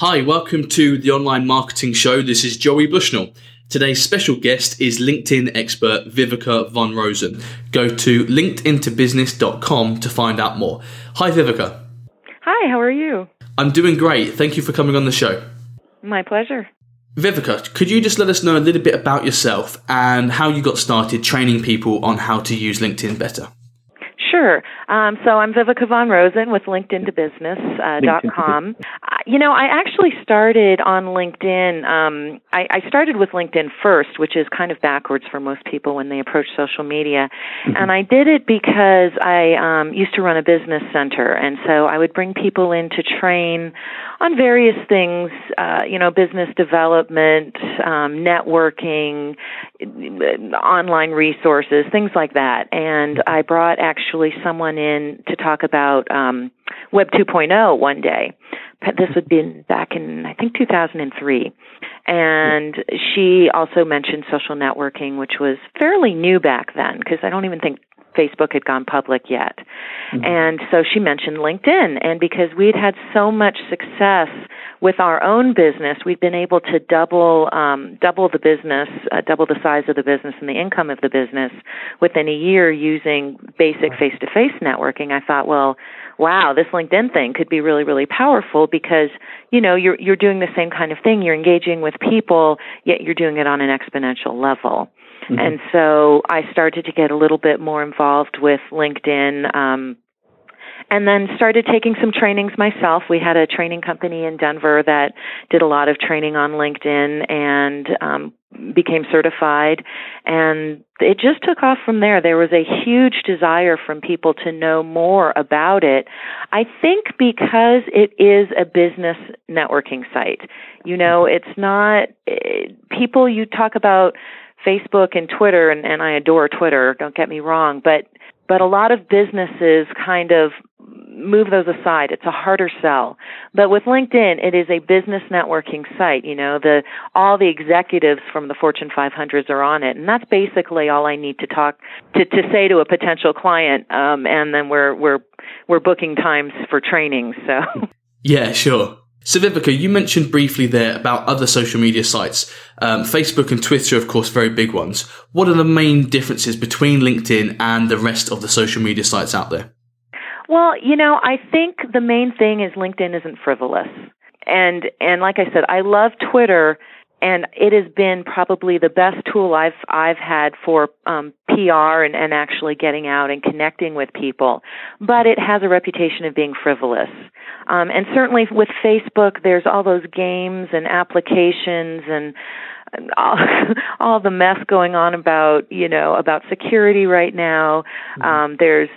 Hi, welcome to The Online Marketing Show. This is Joey Bushnell. Today's special guest is LinkedIn expert Viveka Von Rosen. Go to linkedintobusiness.com to find out more. Hi, Viveka. Hi, how are you? I'm doing great. Thank you for coming on the show. My pleasure. Viveka, could you just let us know a little bit about yourself and how you got started training people on how to use LinkedIn better? Sure. So I'm Viveka Von Rosen with linkedintobusiness.com. You know, I actually started on LinkedIn. I started with LinkedIn first, which is kind of backwards for most people when they approach social media. Mm-hmm. And I did it because I used to run a business center. And so I would bring people in to train on various things, you know, business development, networking, online resources, things like that. And I brought actually someone in to talk about Web 2.0 one day. This would be back in, I think, 2003. And she also mentioned social networking, which was fairly new back then because I don't even think Facebook had gone public yet. Mm-hmm. And so she mentioned LinkedIn. And because we'd had so much success with our own business, we've been able to double the business, double the size of the business and the income of the business within a year using basic face-to-face networking. I thought, well, wow, this LinkedIn thing could be really, really powerful because, you know, you're doing the same kind of thing. You're engaging with people, yet you're doing it on an exponential level. Mm-hmm. And so I started to get a little bit more involved with LinkedIn, and then started taking some trainings myself. We had a training company in Denver that did a lot of training on LinkedIn and became certified. And it just took off from there. There was a huge desire from people to know more about it. I think because it is a business networking site. You know, it's not people you talk about Facebook and Twitter, and I adore Twitter, don't get me wrong, but a lot of businesses kind of move those aside. It's a harder sell. But with LinkedIn, it is a business networking site. You know, all the executives from the Fortune 500s are on it, and that's basically all I need to say to a potential client, and then we're booking times for training. So yeah, sure. So Viveka, you mentioned briefly there about other social media sites. Facebook and Twitter, of course, very big ones. What are the main differences between LinkedIn and the rest of the social media sites out there? Well, you know, I think the main thing is LinkedIn isn't frivolous. And like I said, I love Twitter, and it has been probably the best tool I've had for PR and actually getting out and connecting with people. But it has a reputation of being frivolous. And certainly with Facebook, there's all those games and applications and all the mess going on about security right now. There's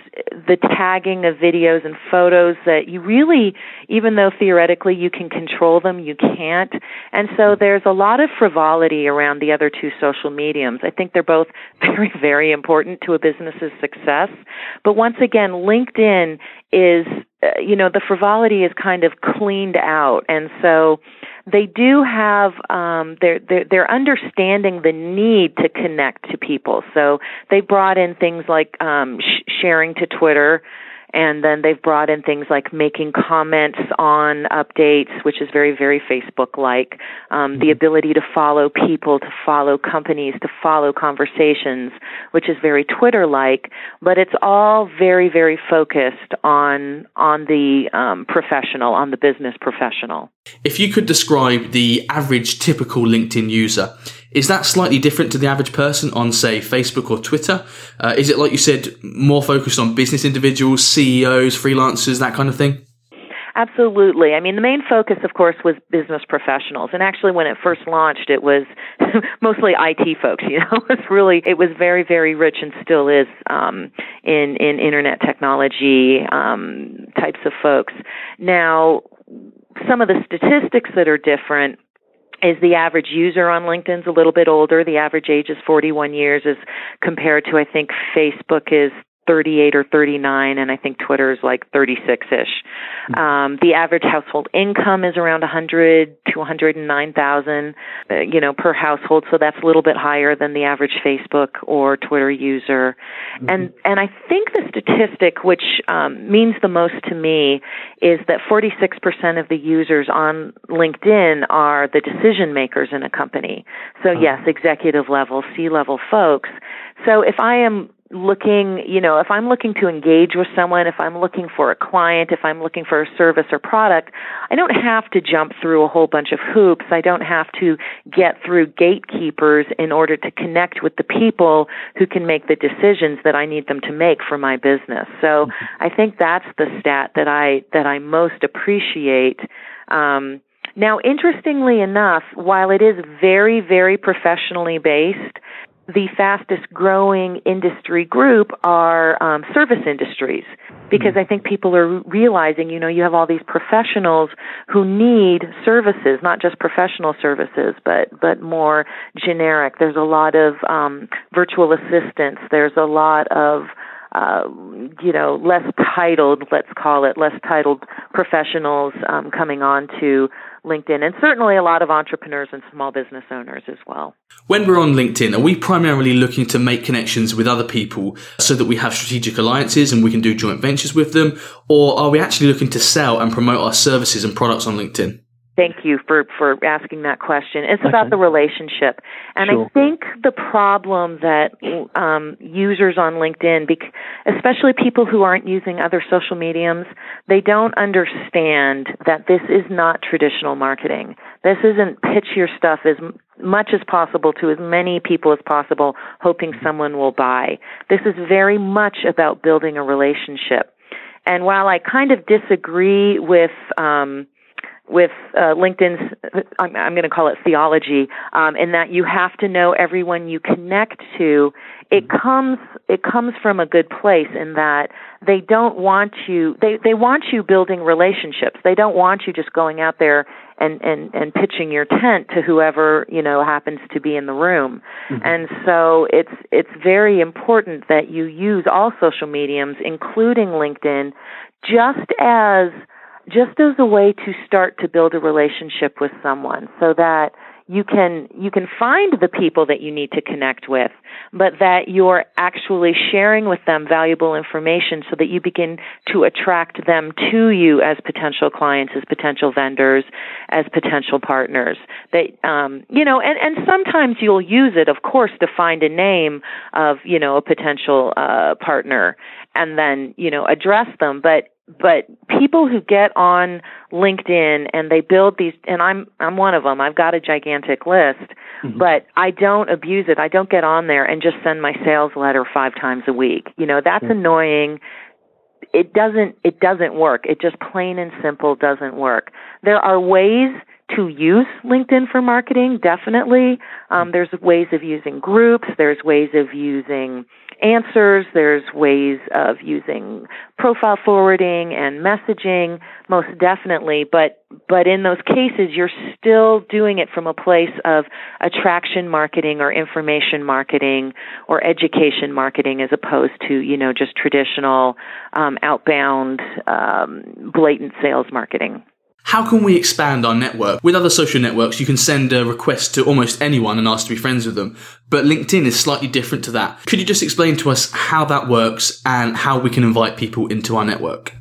the tagging of videos and photos that you really, even though theoretically you can control them, you can't. And so there's a lot of frivolity around the other two social mediums. I think they're both very, very important to a business's success. But once again, LinkedIn is, the frivolity is kind of cleaned out. And so they do have, they're understanding the need to connect to people. So they brought in things like sharing to Twitter, and then they've brought in things like making comments on updates, which is very, very Facebook-like, the ability to follow people, to follow companies, to follow conversations, which is very Twitter-like, but it's all very, very focused on the professional, on the business professional. If you could describe the average typical LinkedIn user, is that slightly different to the average person on, say, Facebook or Twitter? Is it, like you said, more focused on business individuals, CEOs, freelancers, that kind of thing? Absolutely. I mean, the main focus, of course, was business professionals. And actually, when it first launched, it was mostly IT folks, you know. It was very, very rich and still is in internet technology types of folks. Now, some of the statistics that are different is the average user on LinkedIn is a little bit older. The average age is 41 years as compared to, I think, Facebook is 38 or 39, and I think Twitter is like 36-ish. The average household income is around 100 to 109,000, per household. So that's a little bit higher than the average Facebook or Twitter user. And I think the statistic which means the most to me is that 46% of the users on LinkedIn are the decision makers in a company. So yes, executive level, C-level folks. So if I am looking, if I'm looking to engage with someone, if I'm looking for a client, if I'm looking for a service or product, I don't have to jump through a whole bunch of hoops. I don't have to get through gatekeepers in order to connect with the people who can make the decisions that I need them to make for my business. So I think that's the stat that I most appreciate. Now, interestingly enough, while it is very, very professionally based, the fastest growing industry group are service industries, because I think people are realizing, you have all these professionals who need services, not just professional services, but more generic. There's a lot of virtual assistants. There's a lot of less titled, let's call it, less titled professionals coming on to LinkedIn, and certainly a lot of entrepreneurs and small business owners as well. When we're on LinkedIn, are we primarily looking to make connections with other people so that we have strategic alliances and we can do joint ventures with them? Or are we actually looking to sell and promote our services and products on LinkedIn? Thank you for asking that question. It's about the relationship. And I think the problem that users on LinkedIn, especially people who aren't using other social mediums, they don't understand that this is not traditional marketing. This isn't pitch your stuff as much as possible to as many people as possible, hoping someone will buy. This is very much about building a relationship. And while I kind of disagree with LinkedIn's, I'm going to call it theology, in that you have to know everyone you connect to, it comes from a good place in that they don't want you, they want you building relationships. They don't want you just going out there and pitching your tent to whoever, happens to be in the room. And so it's very important that you use all social mediums, including LinkedIn, just as a way to start to build a relationship with someone so that you can find the people that you need to connect with, but that you're actually sharing with them valuable information so that you begin to attract them to you as potential clients, as potential vendors, as potential partners. That, and sometimes you'll use it, of course, to find a name of, a potential partner and then, address them. But people who get on LinkedIn and they build these, and I'm one of them. I've got a gigantic list, but I don't abuse it. I don't get on there and just send my sales letter 5 times a week. That's annoying. It doesn't work. It just plain and simple doesn't work. There are ways to use LinkedIn for marketing, definitely. There's ways of using groups. There's ways of using answers. There's ways of using profile forwarding and messaging, most definitely. But in those cases, you're still doing it from a place of attraction marketing or information marketing or education marketing, as opposed to, just traditional outbound blatant sales marketing. How can we expand our network? With other social networks, you can send a request to almost anyone and ask to be friends with them. But LinkedIn is slightly different to that. Could you just explain to us how that works and how we can invite people into our network?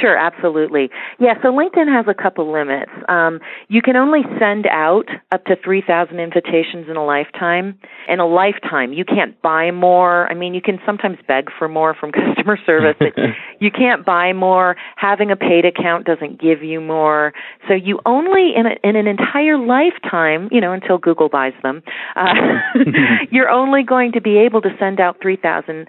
Sure, absolutely. Yeah, so LinkedIn has a couple limits. You can only send out up to 3,000 invitations in a lifetime. You can't buy more. I mean, you can sometimes beg for more from customer service, but you can't buy more. Having a paid account doesn't give you more. So you only, in an entire lifetime, until Google buys them, you're only going to be able to send out 3,000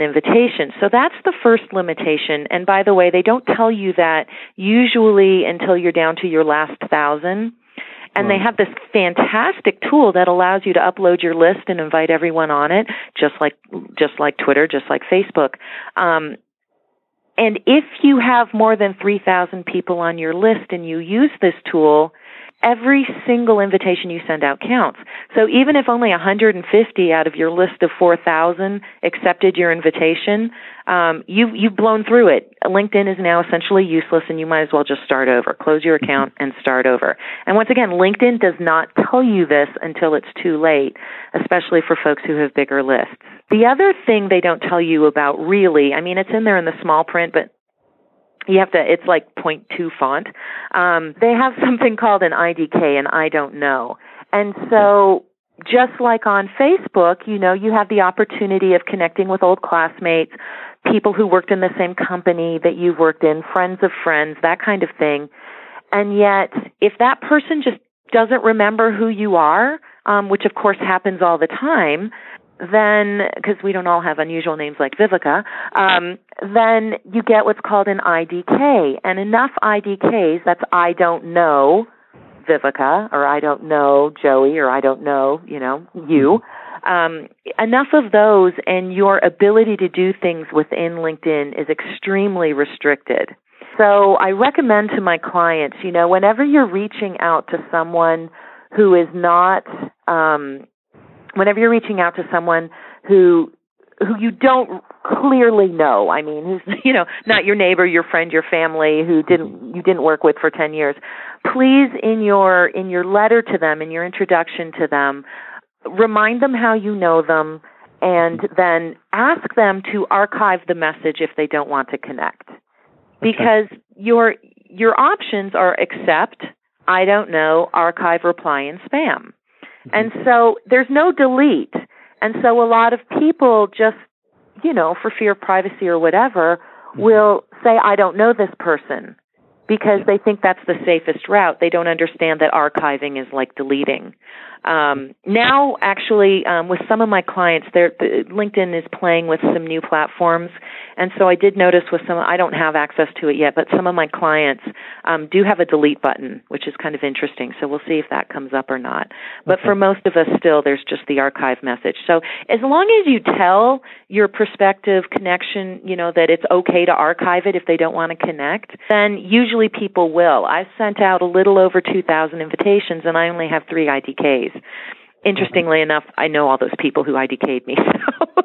invitations. So that's the first limitation. And by the way, they don't tell you that usually until you're down to your last 1,000. And they have this fantastic tool that allows you to upload your list and invite everyone on it, just like Twitter, just like Facebook. And if you have more than 3,000 people on your list and you use this tool, every single invitation you send out counts. So even if only 150 out of your list of 4,000 accepted your invitation, you've blown through it. LinkedIn is now essentially useless, and you might as well just start over. Close your account and start over. And once again, LinkedIn does not tell you this until it's too late, especially for folks who have bigger lists. The other thing they don't tell you about really, I mean, it's in there in the small print, but you have to, it's like 0.2 font. They have something called an IDK, an I don't know. And so just like on Facebook, you know, you have the opportunity of connecting with old classmates, people who worked in the same company that you've worked in, friends of friends, that kind of thing. And yet, if that person just doesn't remember who you are, which of course happens all the time, then, because we don't all have unusual names like Viveka, then you get what's called an IDK. And enough IDKs, that's I don't know Viveka, or I don't know Joey, or I don't know, you know, you. Enough of those, and your ability to do things within LinkedIn is extremely restricted. So I recommend to my clients, you know, whenever you're reaching out to someone who is not... whenever you're reaching out to someone who you don't clearly know, I mean, who's, you know, not your neighbor, your friend, your family, who you didn't work with for 10 years, please, in your letter to them, in your introduction to them, remind them how you know them, and then ask them to archive the message if they don't want to connect. Because okay, your options are accept, I don't know, archive, reply, and spam. And so there's no delete. And so a lot of people just, you know, for fear of privacy or whatever, will say, I don't know this person, because they think that's the safest route. They don't understand that archiving is like deleting. Now, actually, with some of my clients, LinkedIn is playing with some new platforms. And so I did notice with some, I don't have access to it yet, but some of my clients do have a delete button, which is kind of interesting. So we'll see if that comes up or not. But okay, for most of us still, there's just the archive message. So as long as you tell your prospective connection, you know, that it's okay to archive it if they don't want to connect, then usually people will. I've sent out a little over 2,000 invitations, and I only have 3 IDKs. Interestingly enough, I know all those people who IDK'd me. So.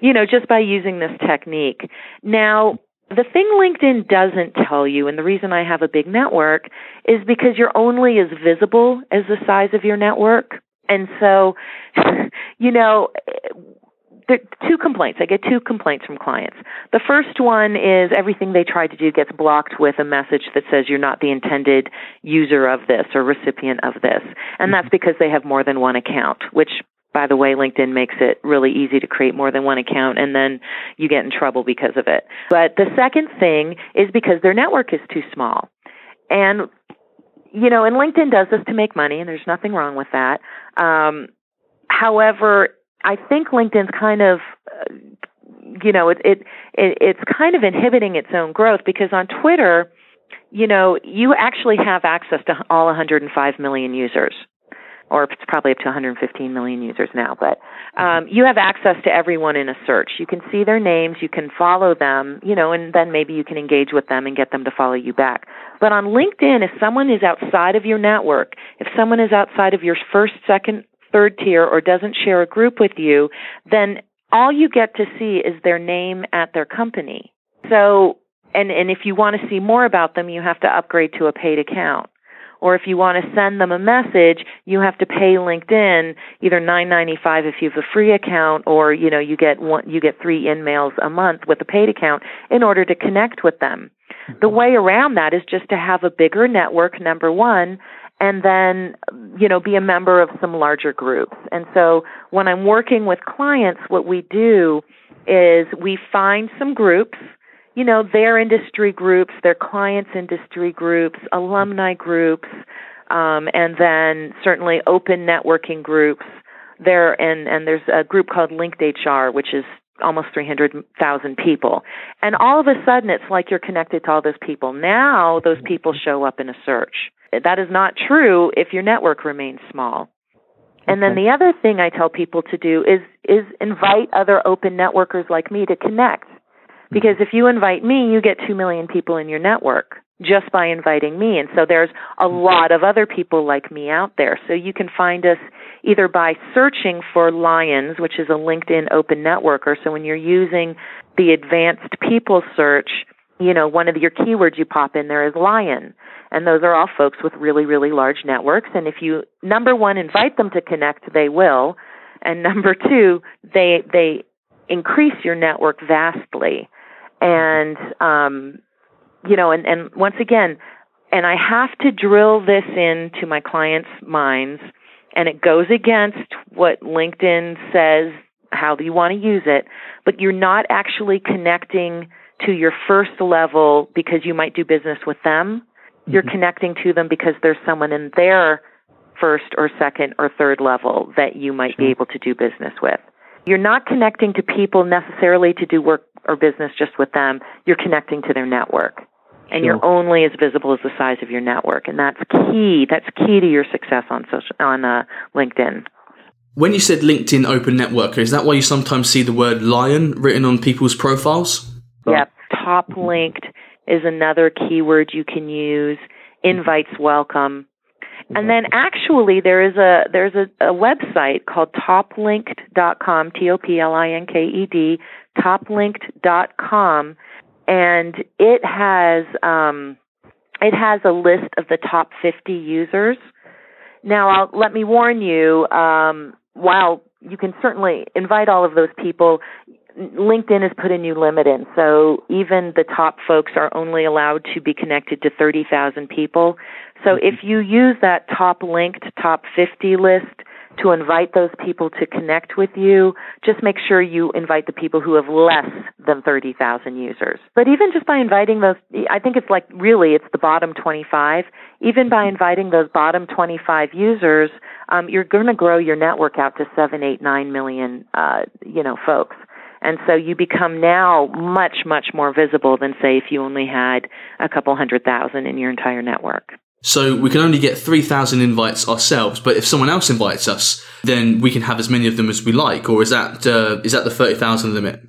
You know, just by using this technique. Now, the thing LinkedIn doesn't tell you, and the reason I have a big network, is because you're only as visible as the size of your network. And so, you know, there are 2 complaints. I get 2 complaints from clients. The first one is everything they try to do gets blocked with a message that says you're not the intended user of this or recipient of this. And that's because they have more than one account, which, by the way, LinkedIn makes it really easy to create more than one account, and then you get in trouble because of it. But the second thing is because their network is too small. And, you know, and LinkedIn does this to make money, and there's nothing wrong with that. However, I think LinkedIn's kind of, you know, it's kind of inhibiting its own growth, because on Twitter, you know, you actually have access to all 105 million users, or it's probably up to 115 million users now, but you have access to everyone in a search. You can see their names, you can follow them, you know, and then maybe you can engage with them and get them to follow you back. But on LinkedIn, if someone is outside of your network, if someone is outside of your first, second, third tier, or doesn't share a group with you, then all you get to see is their name at their company. So, and if you want to see more about them, you have to upgrade to a paid account. Or if you want to send them a message, you have to pay LinkedIn either $9.95 if you have a free account, or, you know, you get 3 InMails a month with a paid account in order to connect with them. The way around that is just to have a bigger network, number one, and then, you know, be a member of some larger groups. And so when I'm working with clients, what we do is we find some groups, you know, their industry groups, their clients' industry groups, alumni groups, and then certainly open networking groups. And there's a group called Linked HR, which is almost 300,000 people. And all of a sudden, it's like you're connected to all those people. Now those people show up in a search. That is not true if your network remains small. And then the other thing I tell people to do is invite other open networkers like me to connect. Because if you invite me, you get 2 million people in your network. just by inviting me. And so there's a lot of other people like me out there. So you can find us either by searching for Lions, which is a LinkedIn open networker. So when you're using the advanced people search, you know, one of your keywords you pop in there is Lion. And those are all folks with really, really large networks. And if you, number one, invite them to connect, they will. And number two, they increase your network vastly. And, you know, and once again, and I have to drill this into my clients' minds, and it goes against what LinkedIn says, how you want to use it, but you're not actually connecting to your first level because you might do business with them. You're connecting to them because there's someone in their first or second or third level that you might be able to do business with. You're not connecting to people necessarily to do work or business just with them. You're connecting to their network. And you're only as visible as the size of your network. And that's key. That's key to your success on social, on LinkedIn. When you said LinkedIn open networker, is that why you sometimes see the word Lion written on people's profiles? Yep. Top linked is another keyword you can use. Invites welcome. And then actually there's a website called toplinked.com, toplinked, toplinked.com. And it has a list of the top 50 users. Now, let me warn you, while you can certainly invite all of those people, LinkedIn has put a new limit in. So even the top folks are only allowed to be connected to 30,000 people. So if you use that top linked, top 50 list to invite those people to connect with you, just make sure you invite the people who have less than 30,000 users. But even just by inviting those, I think it's like really it's the bottom 25. Even by inviting those bottom 25 users, you're going to grow your network out to 7, 8, 9 million, folks. And so you become now much, much more visible than, say, if you only had a couple 100,000 in your entire network. So we can only get 3,000 invites ourselves, but if someone else invites us, then we can have as many of them as we like, or is that the 30,000 limit?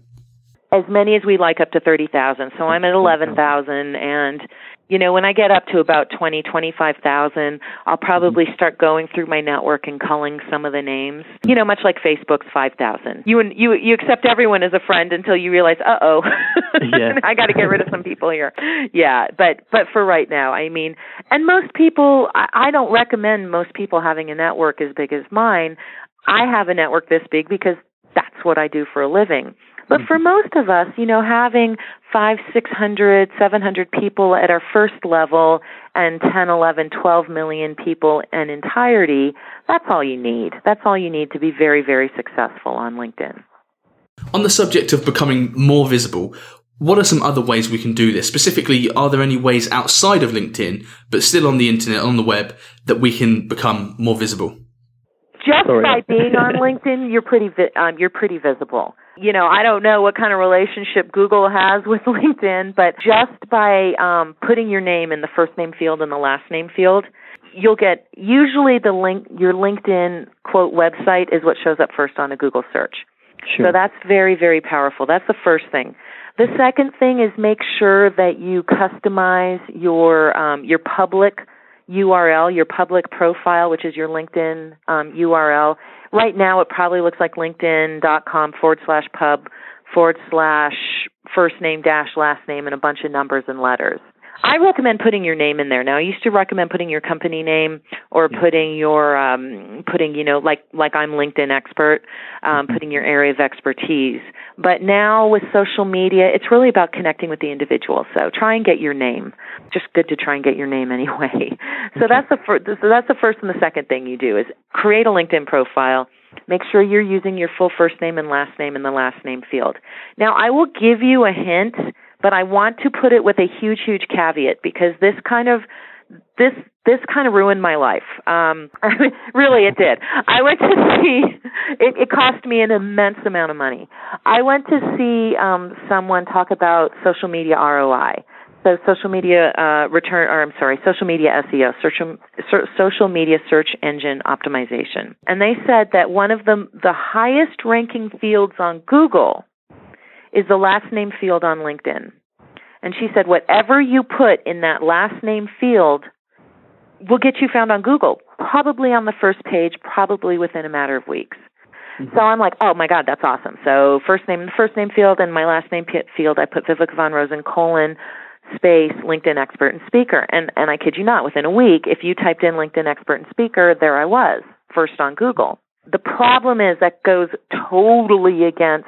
As many as we like, up to 30,000. So I'm at 11,000, and when I get up to about 20, 25,000, I'll probably start going through my network and culling some of the names. Much like Facebook's 5,000. You accept everyone as a friend until you realize, uh-oh, I got to get rid of some people here. Yeah, but for right now, and most people, I don't recommend most people having a network as big as mine. I have a network this big because that's what I do for a living. But for most of us, having 500, 600, 700 people at our first level and 10, 11, 12 million people in entirety, that's all you need. That's all you need to be very, very successful on LinkedIn. On the subject of becoming more visible, what are some other ways we can do this? Specifically, are there any ways outside of LinkedIn, but still on the internet, on the web, that we can become more visible? Just by being on LinkedIn, you're pretty visible. I don't know what kind of relationship Google has with LinkedIn, but just by putting your name in the first name field and the last name field, you'll get usually your LinkedIn, quote, website is what shows up first on a Google search. Sure. So that's very, very powerful. That's the first thing. The second thing is make sure that you customize your public URL, your public profile, which is your LinkedIn URL. Right now, it probably looks like linkedin.com/pub/first name-last name and a bunch of numbers and letters. I recommend putting your name in there. Now, I used to recommend putting your company name or putting your, like I'm LinkedIn expert, putting your area of expertise. But now with social media, it's really about connecting with the individual. So try and get your name. Just good to try and get your name anyway. So that's the first and the second thing you do is create a LinkedIn profile. Make sure you're using your full first name and last name in the last name field. Now, I will give you a hint, but I want to put it with a huge, huge caveat because this kind of ruined my life. Really, it did. I went to see. It cost me an immense amount of money. I went to see someone talk about social media ROI, so social media social media SEO, social media search engine optimization, and they said that one of the highest ranking fields on Google is the last name field on LinkedIn. And she said, whatever you put in that last name field will get you found on Google, probably on the first page, probably within a matter of weeks. Mm-hmm. So I'm like, oh, my God, that's awesome. So first name in the first name field and my last name field, I put Viveka Von Rosen, ; LinkedIn expert and speaker. And I kid you not, within a week, if you typed in LinkedIn expert and speaker, there I was, first on Google. The problem is that goes totally against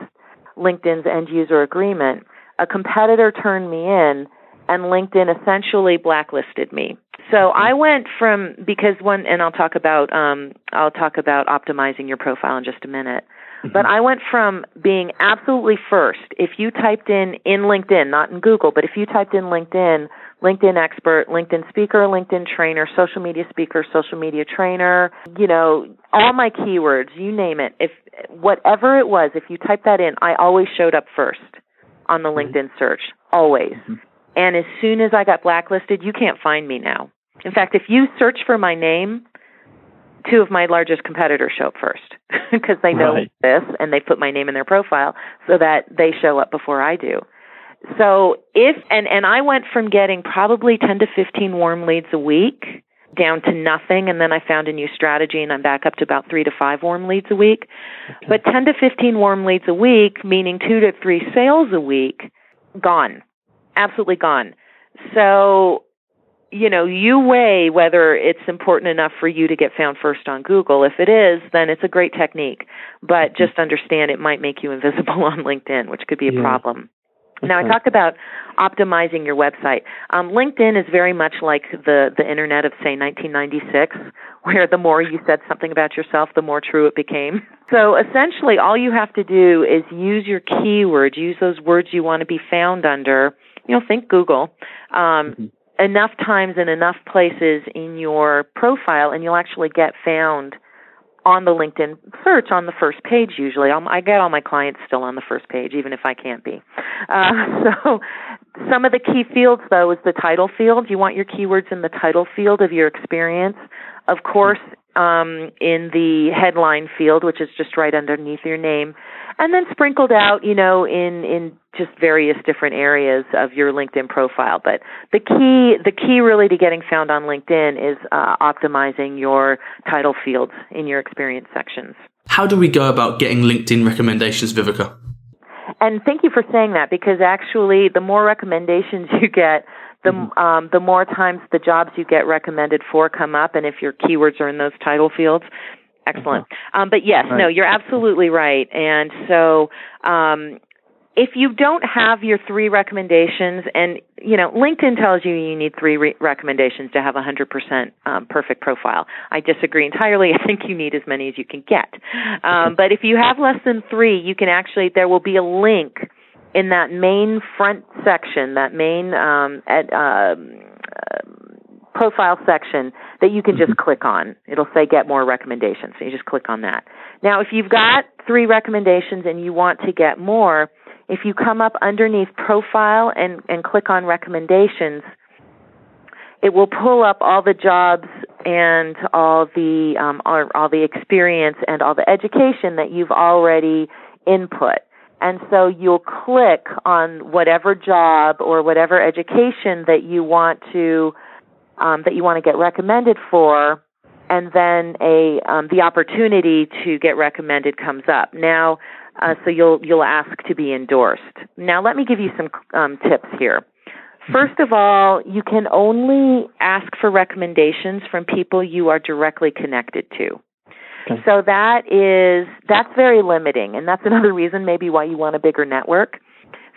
LinkedIn's end-user agreement. A competitor turned me in, and LinkedIn essentially blacklisted me. So I went from, because one, and I'll talk about optimizing your profile in just a minute. Mm-hmm. But I went from being absolutely first. If you typed in LinkedIn, not in Google, but if you typed in LinkedIn, LinkedIn expert, LinkedIn speaker, LinkedIn trainer, social media speaker, social media trainer, you know, all my keywords, you name it. If whatever it was, if you typed that in, I always showed up first on the LinkedIn search, always. Mm-hmm. And as soon as I got blacklisted, you can't find me now. In fact, if you search for my name, two of my largest competitors show up first because they know this and they put my name in their profile so that they show up before I do. So and I went from getting probably 10 to 15 warm leads a week down to nothing. And then I found a new strategy and I'm back up to about 3 to 5 warm leads a week. Okay. But 10 to 15 warm leads a week, meaning 2 to 3 sales a week, gone. Absolutely gone. So, you know, you weigh whether it's important enough for you to get found first on Google. If it is, then it's a great technique. But just understand it might make you invisible on LinkedIn, which could be a problem. Okay. Now, I talked about optimizing your website. LinkedIn is very much like the Internet of, say, 1996, where the more you said something about yourself, the more true it became. So essentially, all you have to do is use your keywords, use those words you want to be found under. You know, think Google, enough times in enough places in your profile, and you'll actually get found on the LinkedIn search on the first page usually. I get all my clients still on the first page, even if I can't be. So some of the key fields, though, is the title field. You want your keywords in the title field of your experience. Of course, in the headline field, which is just right underneath your name, and then sprinkled out, you know, in just various different areas of your LinkedIn profile. But the key really to getting found on LinkedIn is optimizing your title fields in your experience sections. How do we go about getting LinkedIn recommendations, Viveka? And thank you for saying that, because actually the more recommendations you get, the more times the jobs you get recommended for come up, and if your keywords are in those title fields, excellent. But yes, no, you're absolutely right. And so if you don't have your 3 recommendations, and you know LinkedIn tells you need 3 recommendations to have a 100% perfect profile. I disagree entirely. I think you need as many as you can get. But if you have less than 3, you can actually, there will be a link in that main front section, that main profile section that you can just click on. It'll say get more recommendations. So you just click on that. Now, if you've got 3 recommendations and you want to get more, if you come up underneath profile and click on recommendations, it will pull up all the jobs and all the experience and all the education that you've already input. And so you'll click on whatever job or whatever education that you want to get recommended for, and then the opportunity to get recommended comes up. Now, so you'll ask to be endorsed. Now, let me give you some tips here. First of all, you can only ask for recommendations from people you are directly connected to. Okay. So that's very limiting, and that's another reason maybe why you want a bigger network.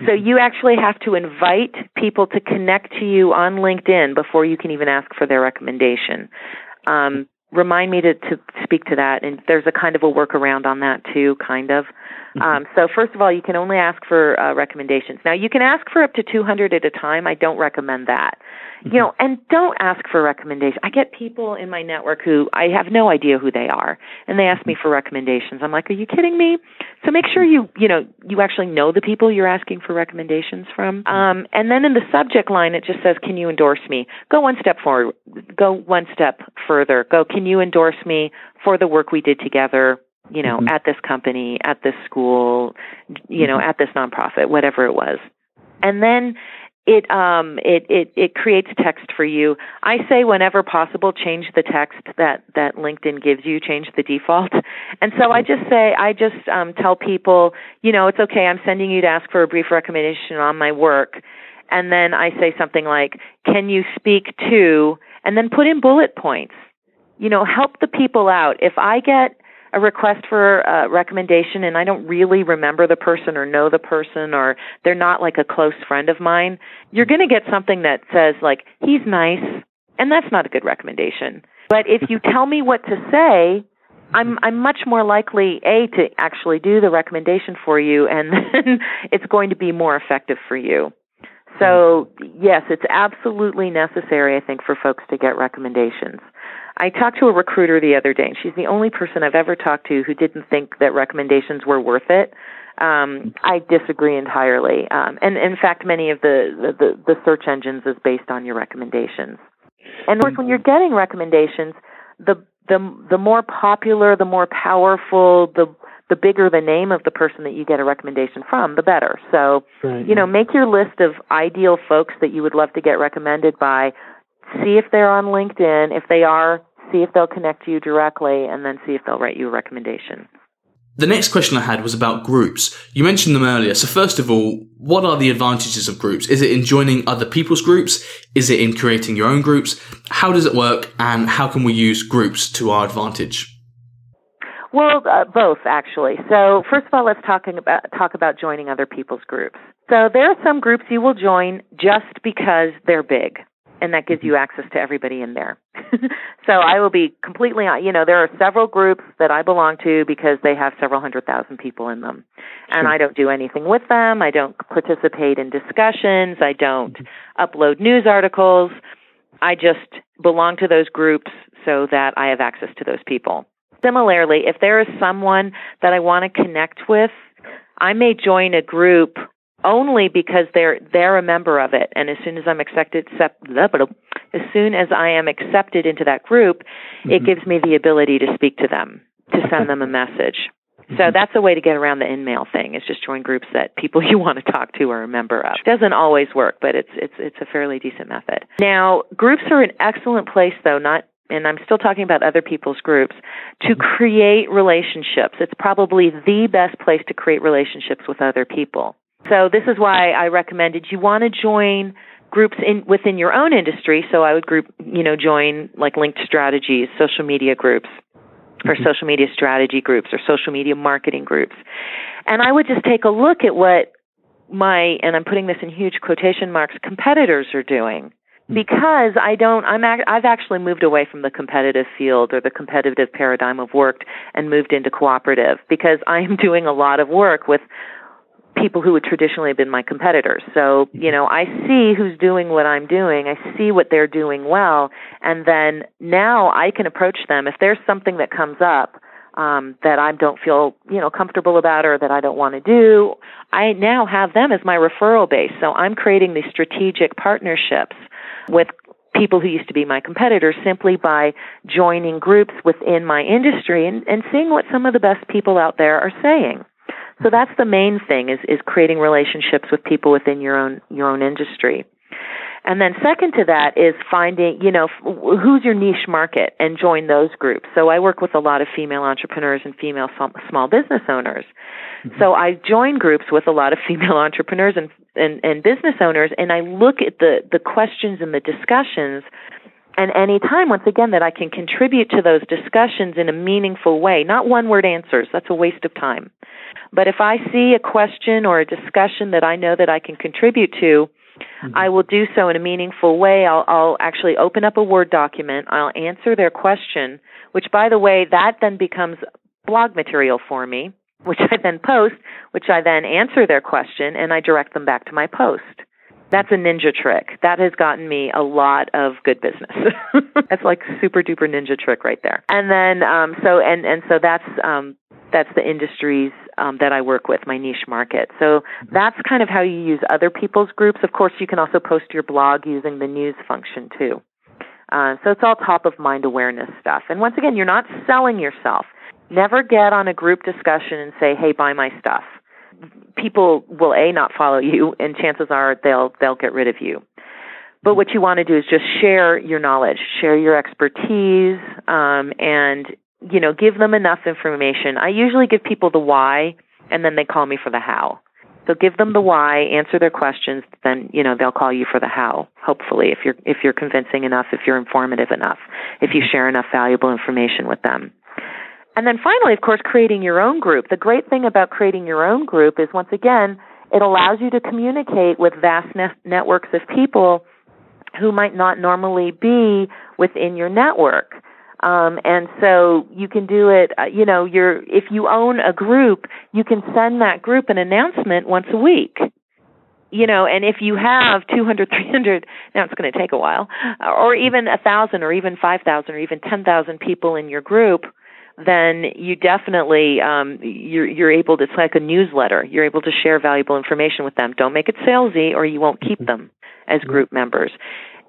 So you actually have to invite people to connect to you on LinkedIn before you can even ask for their recommendation. Remind me to speak to that, and there's a kind of a workaround on that too, kind of. So first of all, you can only ask for recommendations. Now, you can ask for up to 200 at a time. I don't recommend that. You know, and don't ask for recommendations. I get people in my network who I have no idea who they are, and they ask me for recommendations. I'm like, are you kidding me? So make sure you actually know the people you're asking for recommendations from. And then in the subject line, it just says, can you endorse me? Go one step forward. Go one step further. Go, can you endorse me for the work we did together, you know, at this company, at this school, you know, at this nonprofit, whatever it was. And then It creates text for you. I say whenever possible, change the text that LinkedIn gives you, change the default. And so I just tell people, you know, it's okay. I'm sending you to ask for a brief recommendation on my work. And then I say something like, can you speak to, and then put in bullet points, you know, help the people out. If I get a request for a recommendation and I don't really remember the person or know the person or they're not like a close friend of mine, you're going to get something that says like, he's nice, and that's not a good recommendation. But if you tell me what to say, I'm much more likely, A, to actually do the recommendation for you, and then it's going to be more effective for you. So yes, it's absolutely necessary, I think, for folks to get recommendations. I talked to a recruiter the other day, and she's the only person I've ever talked to who didn't think that recommendations were worth it. I disagree entirely. And in fact, many of the search engines is based on your recommendations. And of course, when you're getting recommendations, the more popular, the more powerful, the bigger the name of the person that you get a recommendation from, the better. So, right. You know, make your list of ideal folks that you would love to get recommended by. See if they're on LinkedIn. If they are, see if they'll connect you directly, and then see if they'll write you a recommendation. The next question I had was about groups. You mentioned them earlier. So first of all, what are the advantages of groups? Is it in joining other people's groups? Is it in creating your own groups? How does it work, and how can we use groups to our advantage? Well, both, actually. So first of all, let's talk about joining other people's groups. So there are some groups you will join just because they're big, and that gives you access to everybody in there. So I will be completely, you know, there are several groups that I belong to because they have several 100,000 people in them. And I don't do anything with them. I don't participate in discussions. I don't upload news articles. I just belong to those groups so that I have access to those people. Similarly, if there is someone that I want to connect with, I may join a group only because they're a member of it. And as soon as I'm accepted, I am accepted into that group, it gives me the ability to speak to them, to send them a message. So that's a way to get around the in-mail thing, is just join groups that people you want to talk to are a member of. It doesn't always work, but it's a fairly decent method. Now, groups are an excellent place, though, and I'm still talking about other people's groups, to create relationships. It's probably the best place to create relationships with other people. So this is why I recommended you want to join groups within your own industry. So I would join like linked strategies, social media groups, or social media strategy groups, or social media marketing groups. And I would just take a look at what my, and I'm putting this in huge quotation marks, competitors are doing. Because I've actually moved away from the competitive field or the competitive paradigm of work and moved into cooperative, because I'm doing a lot of work with people who would traditionally have been my competitors. So, you know, I see who's doing what I'm doing. I see what they're doing well. And then now I can approach them. If there's something that comes up that I don't feel, you know, comfortable about or that I don't want to do, I now have them as my referral base. So I'm creating these strategic partnerships with people who used to be my competitors simply by joining groups within my industry and seeing what some of the best people out there are saying. So that's the main thing, is creating relationships with people within your own industry. And then second to that is finding, you know, who's your niche market, and join those groups. So I work with a lot of female entrepreneurs and female small business owners. So I join groups with a lot of female entrepreneurs and business owners, and I look at the questions and the discussions. And any time, once again, that I can contribute to those discussions in a meaningful way, not one-word answers, that's a waste of time. But if I see a question or a discussion that I know that I can contribute to, I will do so in a meaningful way. I'll actually open up a Word document. I'll answer their question, which, by the way, that then becomes blog material for me, which I then post, which I then answer their question, and I direct them back to my post. That's a ninja trick. That has gotten me a lot of good business. That's like super duper ninja trick right there. And then, so that's the industries that I work with, my niche market. So that's kind of how you use other people's groups. Of course, you can also post your blog using the news function too. So it's all top of mind awareness stuff. And once again, you're not selling yourself. Never get on a group discussion and say, hey, buy my stuff. people will, A, not follow you, and chances are they'll get rid of you. But what you want to do is just share your knowledge, share your expertise, and, you know, give them enough information. I usually give people the why, and then they call me for the how. So give them the why, answer their questions, then, you know, they'll call you for the how, hopefully, if you're convincing enough, if you're informative enough, if you share enough valuable information with them. And then finally, of course, creating your own group. The great thing about creating your own group is, once again, it allows you to communicate with vast networks of people who might not normally be within your network. And so you can do it, you know, if you own a group, you can send that group an announcement once a week. You know, and if you have 200, 300, now it's going to take a while, or even 1,000 or even 5,000 or even 10,000 people in your group, then you definitely, you're able to, it's like a newsletter. You're able to share valuable information with them. Don't make it salesy or you won't keep them as group members.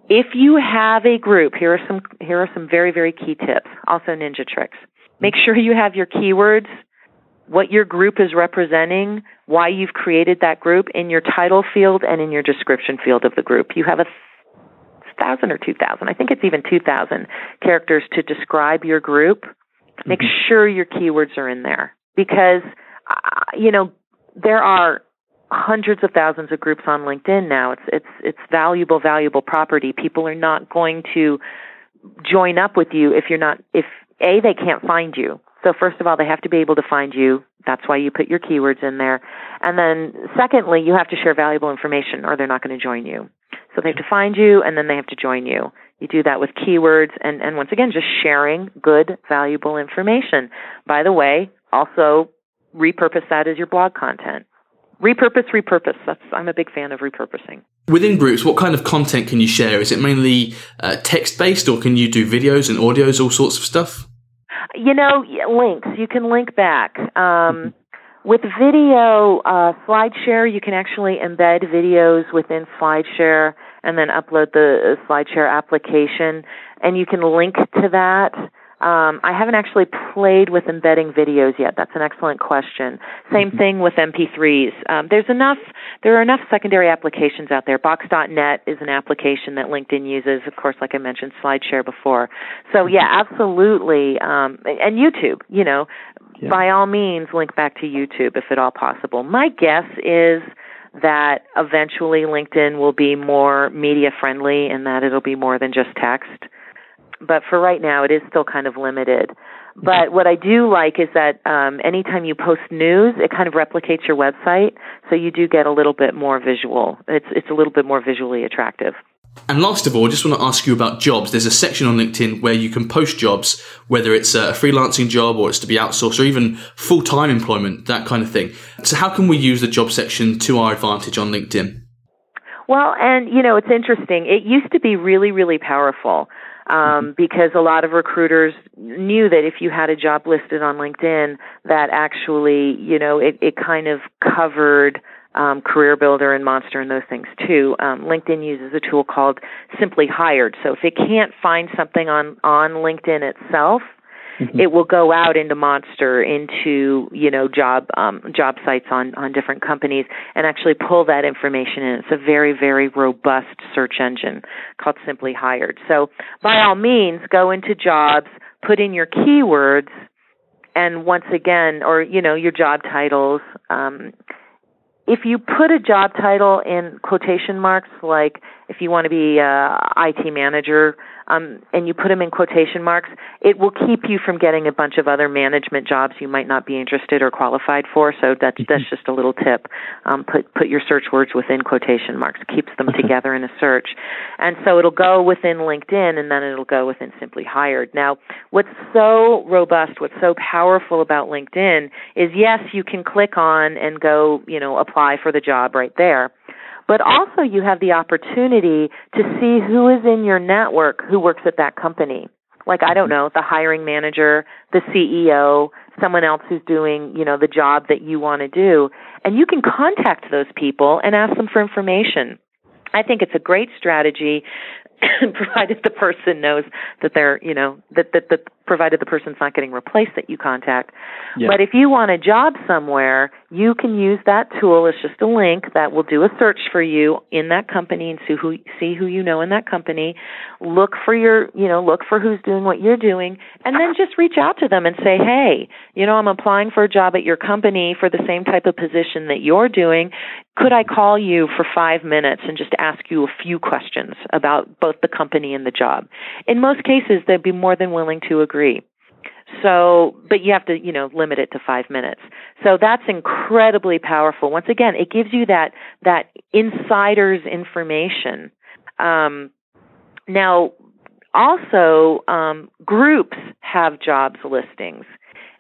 If you have a group, here are some very, very key tips, also ninja tricks. Make sure you have your keywords, what your group is representing, why you've created that group in your title field and in your description field of the group. You have 1,000 or 2,000, I think it's even 2,000 characters to describe your group. Make sure your keywords are in there because, you know, there are hundreds of thousands of groups on LinkedIn now. It's valuable property. People are not going to join up with you if A, they can't find you. So first of all, they have to be able to find you. That's why you put your keywords in there. And then secondly, you have to share valuable information or they're not going to join you. So they have to find you and then they have to join you. You do that with keywords and once again, just sharing good, valuable information. By the way, also repurpose that as your blog content. Repurpose. I'm a big fan of repurposing. Within groups, what kind of content can you share? Is it mainly text-based, or can you do videos and audios, all sorts of stuff? You know, links. You can link back. With video, SlideShare, you can actually embed videos within SlideShare and then upload the SlideShare application, and you can link to that. I haven't actually played with embedding videos yet. That's an excellent question. Same thing with MP3s. There are enough secondary applications out there. Box.net is an application that LinkedIn uses. Of course, like I mentioned, SlideShare before. So yeah, absolutely. And YouTube, you know, yeah. By all means, link back to YouTube if at all possible. My guess is that eventually LinkedIn will be more media friendly and that it'll be more than just text. But for right now, it is still kind of limited. But what I do like is that anytime you post news, it kind of replicates your website, so you do get a little bit more visual. It's a little bit more visually attractive. And last of all, I just want to ask you about jobs. There's a section on LinkedIn where you can post jobs, whether it's a freelancing job or it's to be outsourced or even full-time employment, that kind of thing. So how can we use the job section to our advantage on LinkedIn? Well, and, you know, it's interesting. It used to be really, really powerful. Because a lot of recruiters knew that if you had a job listed on LinkedIn, that actually, you know, it kind of covered Career Builder and Monster and those things too. LinkedIn uses a tool called Simply Hired. So if it can't find something on LinkedIn itself, it will go out into Monster, into, you know, job sites on different companies and actually pull that information in. It's a very, very robust search engine called Simply Hired. So by all means, go into jobs, put in your keywords, and once again, or, you know, your job titles. If you put a job title in quotation marks, like if you want to be a IT manager, and you put them in quotation marks, it will keep you from getting a bunch of other management jobs you might not be interested or qualified for. So that's just a little tip. Put your search words within quotation marks. Keeps them together in a search. And so it'll go within LinkedIn, and then it'll go within Simply Hired. Now, what's so robust, what's so powerful about LinkedIn is, yes, you can click on and go, you know, apply for the job right there. But also you have the opportunity to see who is in your network who works at that company. Like, I don't know, the hiring manager, the CEO, someone else who's doing, you know, the job that you want to do. And you can contact those people and ask them for information. I think it's a great strategy, provided the person knows that they're, you know, that provided the person's not getting replaced that you contact. Yeah. But if you want a job somewhere, you can use that tool. It's just a link that will do a search for you in that company and see who you know in that company. Look for who's doing what you're doing, and then just reach out to them and say, hey, I'm applying for a job at your company for the same type of position that you're doing. Could I call you for 5 minutes and just ask you a few questions about both the company and the job? In most cases, they'd be more than willing to agree. So, but you have to, limit it to 5 minutes. So that's incredibly powerful. Once again, it gives you that insider's information. Now, also, groups have jobs listings.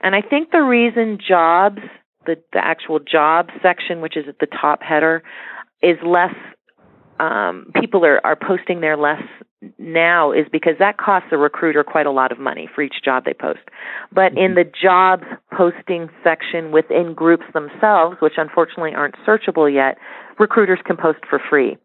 And I think the reason jobs, the actual job section, which is at the top header, is less, people are posting there less now is because that costs a recruiter quite a lot of money for each job they post. But in the jobs posting section within groups themselves, which unfortunately aren't searchable yet, recruiters can post for free.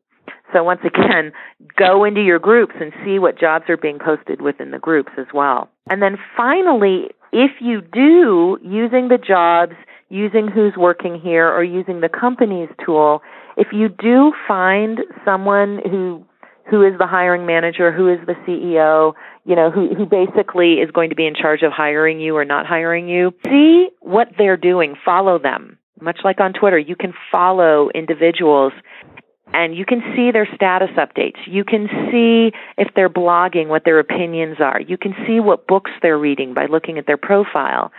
So once again, go into your groups and see what jobs are being posted within the groups as well. And then finally, if you do, using the jobs, using who's working here, or using the company's tool, if you do find someone who is the hiring manager, who is the CEO, who basically is going to be in charge of hiring you or not hiring you, see what they're doing, follow them. Much like on Twitter, you can follow individuals and you can see their status updates. You can see if they're blogging, what their opinions are. You can see what books they're reading by looking at their profile,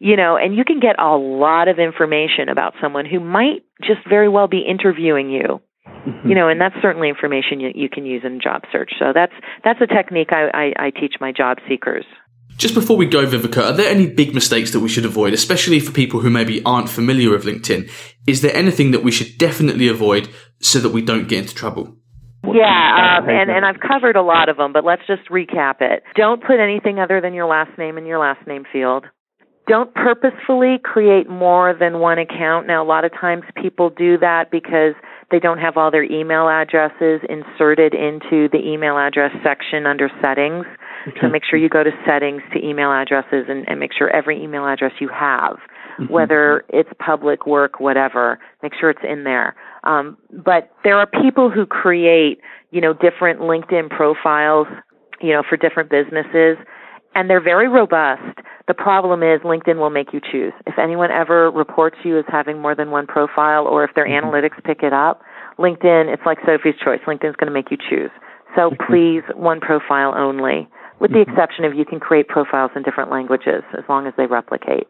and you can get a lot of information about someone who might just very well be interviewing you. And that's certainly information you can use in job search. So that's a technique I teach my job seekers. Just before we go, Viveka, are there any big mistakes that we should avoid, especially for people who maybe aren't familiar with LinkedIn? Is there anything that we should definitely avoid so that we don't get into trouble? Yeah, and I've covered a lot of them, but let's just recap it. Don't put anything other than your last name in your last name field. Don't purposefully create more than one account. Now, a lot of times people do that because they don't have all their email addresses inserted into the email address section under settings. Okay. So make sure you go to settings to email addresses and make sure every email address you have, whether it's public, work, whatever, make sure it's in there. But there are people who create, different LinkedIn profiles, for different businesses, and they're very robust. The problem is LinkedIn will make you choose. If anyone ever reports you as having more than one profile or if their analytics pick it up, LinkedIn, it's like Sophie's Choice. LinkedIn's going to make you choose. So please, one profile only, with the exception of you can create profiles in different languages as long as they replicate.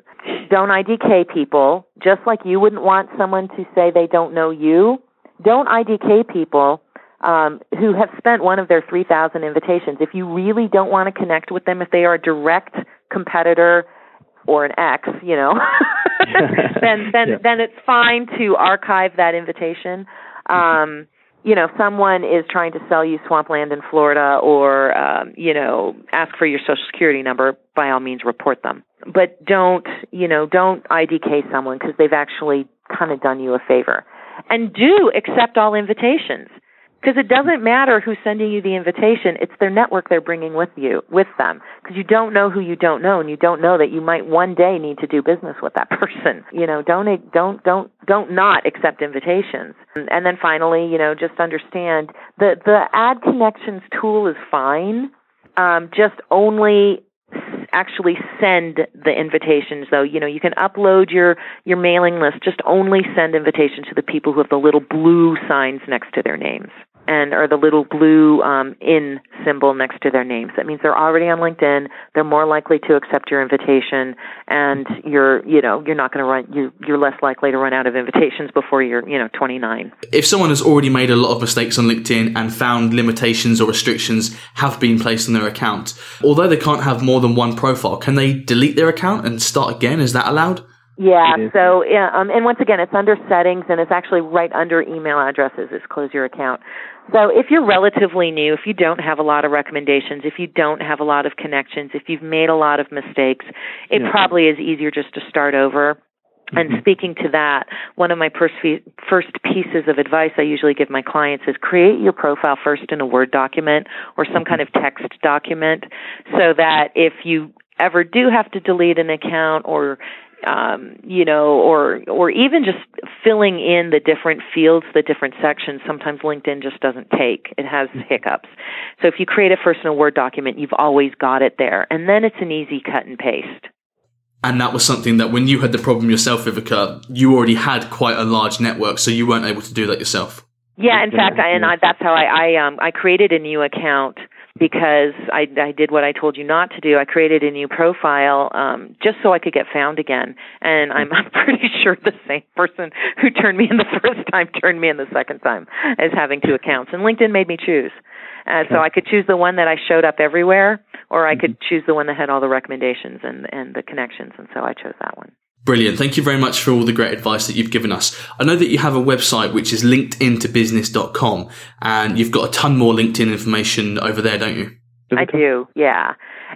Don't IDK people. Just like you wouldn't want someone to say they don't know you, don't IDK people who have spent one of their 3,000 invitations. If you really don't want to connect with them, if they are a direct competitor or an ex, then it's fine to archive that invitation. If someone is trying to sell you swampland in Florida or, ask for your Social Security number, by all means report them. But don't IDK someone because they've actually kind of done you a favor. And do accept all invitations. Because it doesn't matter who's sending you the invitation, it's their network they're bringing with them. Because you don't know who you don't know, and you don't know that you might one day need to do business with that person. Don't not accept invitations. And then finally, just understand the add connections tool is fine. Just only actually send the invitations, though. You can upload your mailing list. Just only send invitations to the people who have the little blue signs next to their names. And or the little blue in symbol next to their names. That means they're already on LinkedIn. They're more likely to accept your invitation, and you're not going to run. You're less likely to run out of invitations before you're 29. If someone has already made a lot of mistakes on LinkedIn and found limitations or restrictions have been placed on their account, although they can't have more than one profile, can they delete their account and start again? Is that allowed? Yeah. So, and once again, it's under settings, and it's actually right under email addresses. It's close your account. So if you're relatively new, if you don't have a lot of recommendations, if you don't have a lot of connections, if you've made a lot of mistakes, it probably is easier just to start over. And speaking to that, one of my first pieces of advice I usually give my clients is create your profile first in a Word document or some kind of text document so that if you ever do have to delete an account or or even just filling in the different fields, the different sections, sometimes LinkedIn just doesn't take. It has hiccups. So if you create a first in a Word document, you've always got it there. And then it's an easy cut and paste. And that was something that when you had the problem yourself, Viveka, you already had quite a large network, so you weren't able to do that yourself. Yeah, in fact, that's how I created a new account, because I did what I told you not to do. I created a new profile just so I could get found again. And I'm pretty sure the same person who turned me in the first time turned me in the second time as having two accounts. And LinkedIn made me choose. So I could choose the one that I showed up everywhere, or I could choose the one that had all the recommendations and the connections. And so I chose that one. Brilliant. Thank you very much for all the great advice that you've given us. I know that you have a website, which is linkedintobusiness.com, and you've got a ton more LinkedIn information over there, don't you? I do, yeah.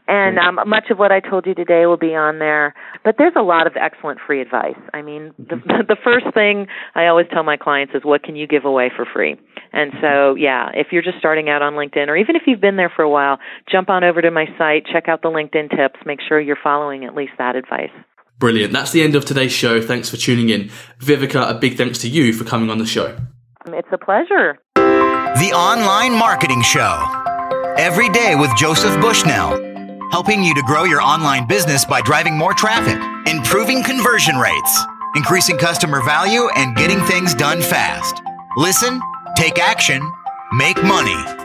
And much of what I told you today will be on there. But there's a lot of excellent free advice. I mean, the first thing I always tell my clients is, what can you give away for free? And so, yeah, if you're just starting out on LinkedIn, or even if you've been there for a while, jump on over to my site, check out the LinkedIn tips, make sure you're following at least that advice. Brilliant. That's the end of today's show. Thanks for tuning in. Viveka, a big thanks to you for coming on the show. It's a pleasure. The Online Marketing Show. Every day with Joseph Bushnell. Helping you to grow your online business by driving more traffic, improving conversion rates, increasing customer value, and getting things done fast. Listen, take action, make money.